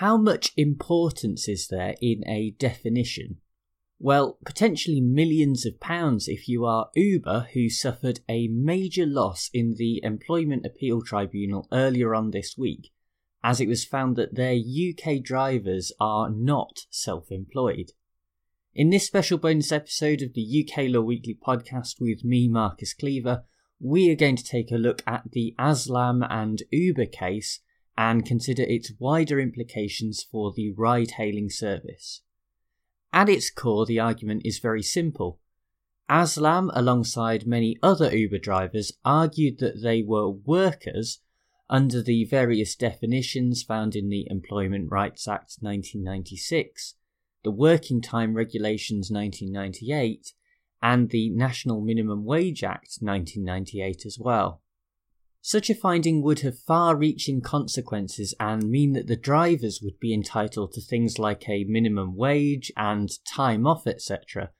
How much importance is there in a definition? Well, potentially millions of pounds if you are Uber, who suffered a major loss in the Employment Appeal Tribunal earlier on this week, as it was found that their UK drivers are not self-employed. In this special bonus episode of the UK Law Weekly podcast with me, Marcus Cleaver, we are going to take a look at the Aslam and Uber case and consider its wider implications for the ride-hailing service. At its core, the argument is very simple. Aslam, alongside many other Uber drivers, argued that they were workers under the various definitions found in the Employment Rights Act 1996, the Working Time Regulations 1998, and the National Minimum Wage Act 1998 as well. Such a finding would have far-reaching consequences and mean that the drivers would be entitled to things like a minimum wage and time off, etc.,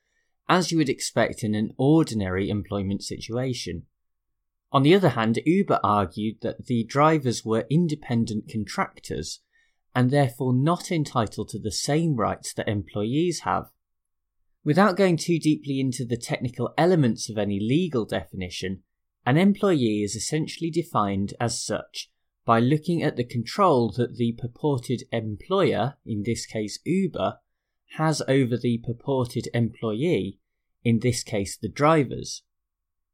as you would expect in an ordinary employment situation. On the other hand, Uber argued that the drivers were independent contractors and therefore not entitled to the same rights that employees have. Without going too deeply into the technical elements of any legal definition, an employee is essentially defined as such by looking at the control that the purported employer, in this case Uber, has over the purported employee, in this case the drivers.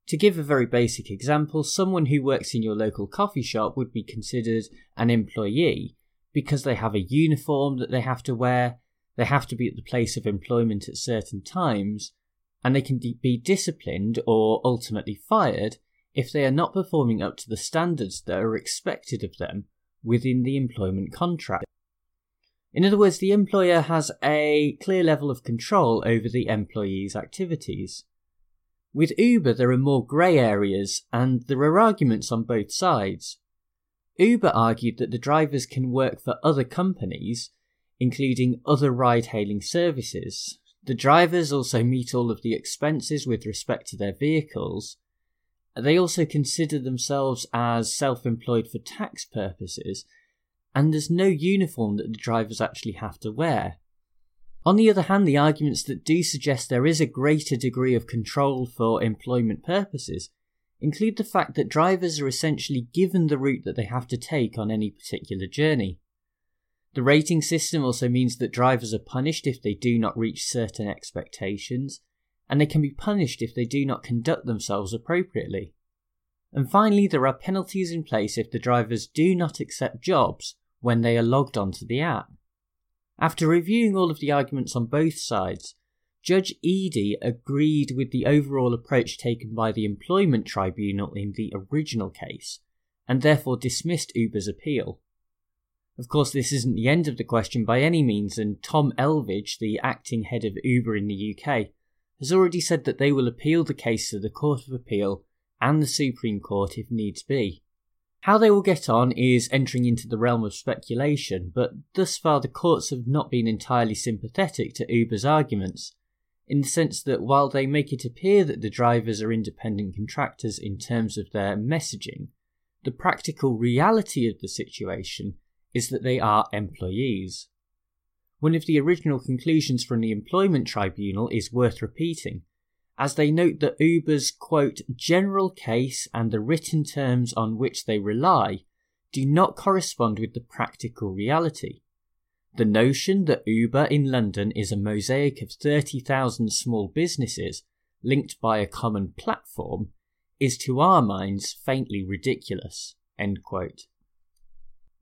To give a very basic example, someone who works in your local coffee shop would be considered an employee because they have a uniform that they have to wear, they have to be at the place of employment at certain times, and they can be disciplined or ultimately fired if they are not performing up to the standards that are expected of them within the employment contract. In other words, the employer has a clear level of control over the employee's activities. With Uber, there are more grey areas, and there are arguments on both sides. Uber argued that the drivers can work for other companies, including other ride-hailing services. The drivers also meet all of the expenses with respect to their vehicles. They also consider themselves as self-employed for tax purposes, and there's no uniform that the drivers actually have to wear. On the other hand, the arguments that do suggest there is a greater degree of control for employment purposes include the fact that drivers are essentially given the route that they have to take on any particular journey. The rating system also means that drivers are punished if they do not reach certain expectations, and they can be punished if they do not conduct themselves appropriately. And finally, there are penalties in place if the drivers do not accept jobs when they are logged onto the app. After reviewing all of the arguments on both sides, Judge Eady agreed with the overall approach taken by the Employment Tribunal in the original case, and therefore dismissed Uber's appeal. Of course, this isn't the end of the question by any means, and Tom Elvidge, the acting head of Uber in the UK, has already said that they will appeal the case to the Court of Appeal and the Supreme Court if needs be. How they will get on is entering into the realm of speculation, but thus far the courts have not been entirely sympathetic to Uber's arguments, in the sense that while they make it appear that the drivers are independent contractors in terms of their messaging, the practical reality of the situation is that they are employees. One of the original conclusions from the Employment Tribunal is worth repeating, as they note that Uber's, quote, general case and the written terms on which they rely do not correspond with the practical reality. The notion that Uber in London is a mosaic of 30,000 small businesses linked by a common platform is, to our minds, faintly ridiculous, end quote.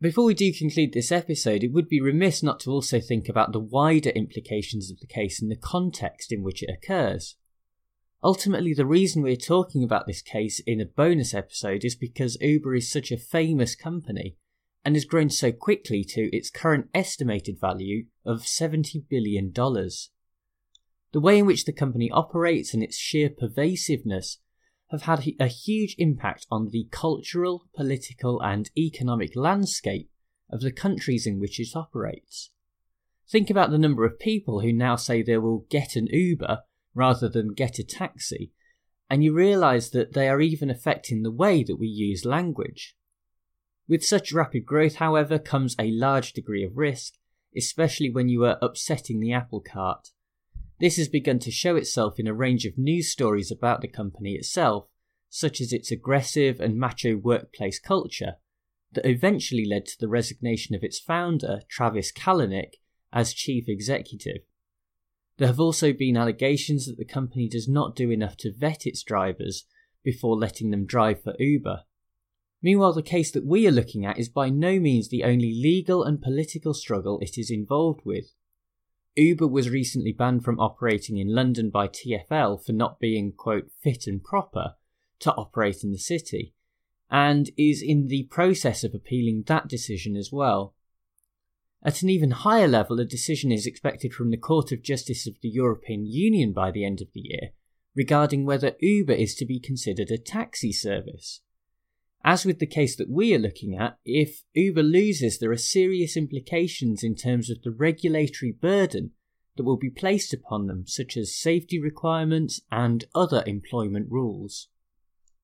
Before we do conclude this episode, it would be remiss not to also think about the wider implications of the case and the context in which it occurs. Ultimately, the reason we're talking about this case in a bonus episode is because Uber is such a famous company and has grown so quickly to its current estimated value of $70 billion. The way in which the company operates and its sheer pervasiveness have had a huge impact on the cultural, political, and economic landscape of the countries in which it operates. Think about the number of people who now say they will get an Uber rather than get a taxi, and you realise that they are even affecting the way that we use language. With such rapid growth, however, comes a large degree of risk, especially when you are upsetting the apple cart. This has begun to show itself in a range of news stories about the company itself, such as its aggressive and macho workplace culture, that eventually led to the resignation of its founder, Travis Kalanick, as chief executive. There have also been allegations that the company does not do enough to vet its drivers before letting them drive for Uber. Meanwhile, the case that we are looking at is by no means the only legal and political struggle it is involved with. Uber was recently banned from operating in London by TfL for not being, quote, fit and proper to operate in the city, and is in the process of appealing that decision as well. At an even higher level, a decision is expected from the Court of Justice of the European Union by the end of the year regarding whether Uber is to be considered a taxi service. As with the case that we are looking at, if Uber loses, there are serious implications in terms of the regulatory burden that will be placed upon them, such as safety requirements and other employment rules.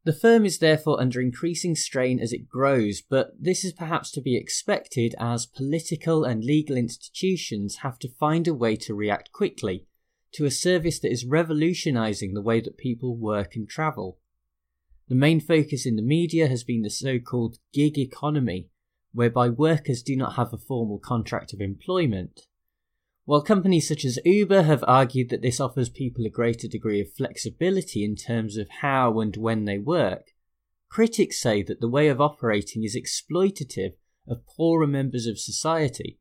The firm is therefore under increasing strain as it grows, but this is perhaps to be expected as political and legal institutions have to find a way to react quickly to a service that is revolutionising the way that people work and travel. The main focus in the media has been the so-called gig economy, whereby workers do not have a formal contract of employment. While companies such as Uber have argued that this offers people a greater degree of flexibility in terms of how and when they work, critics say that the way of operating is exploitative of poorer members of society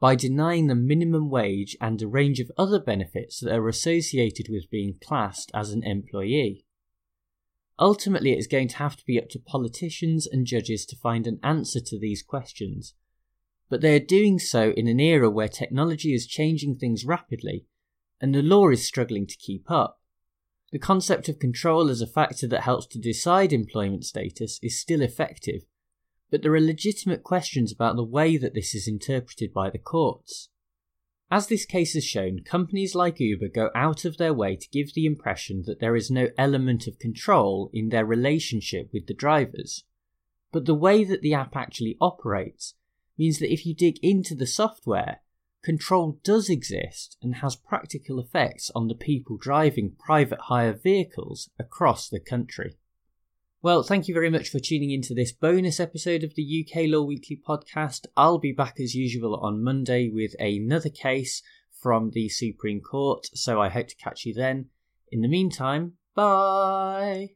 by denying them minimum wage and a range of other benefits that are associated with being classed as an employee. Ultimately, it is going to have to be up to politicians and judges to find an answer to these questions. But they are doing so in an era where technology is changing things rapidly, and the law is struggling to keep up. The concept of control as a factor that helps to decide employment status is still effective, but there are legitimate questions about the way that this is interpreted by the courts. As this case has shown, companies like Uber go out of their way to give the impression that there is no element of control in their relationship with the drivers. But the way that the app actually operates means that if you dig into the software, control does exist and has practical effects on the people driving private hire vehicles across the country. Well, thank you very much for tuning into this bonus episode of the UK Law Weekly podcast. I'll be back as usual on Monday with another case from the Supreme Court, so I hope to catch you then. In the meantime, bye!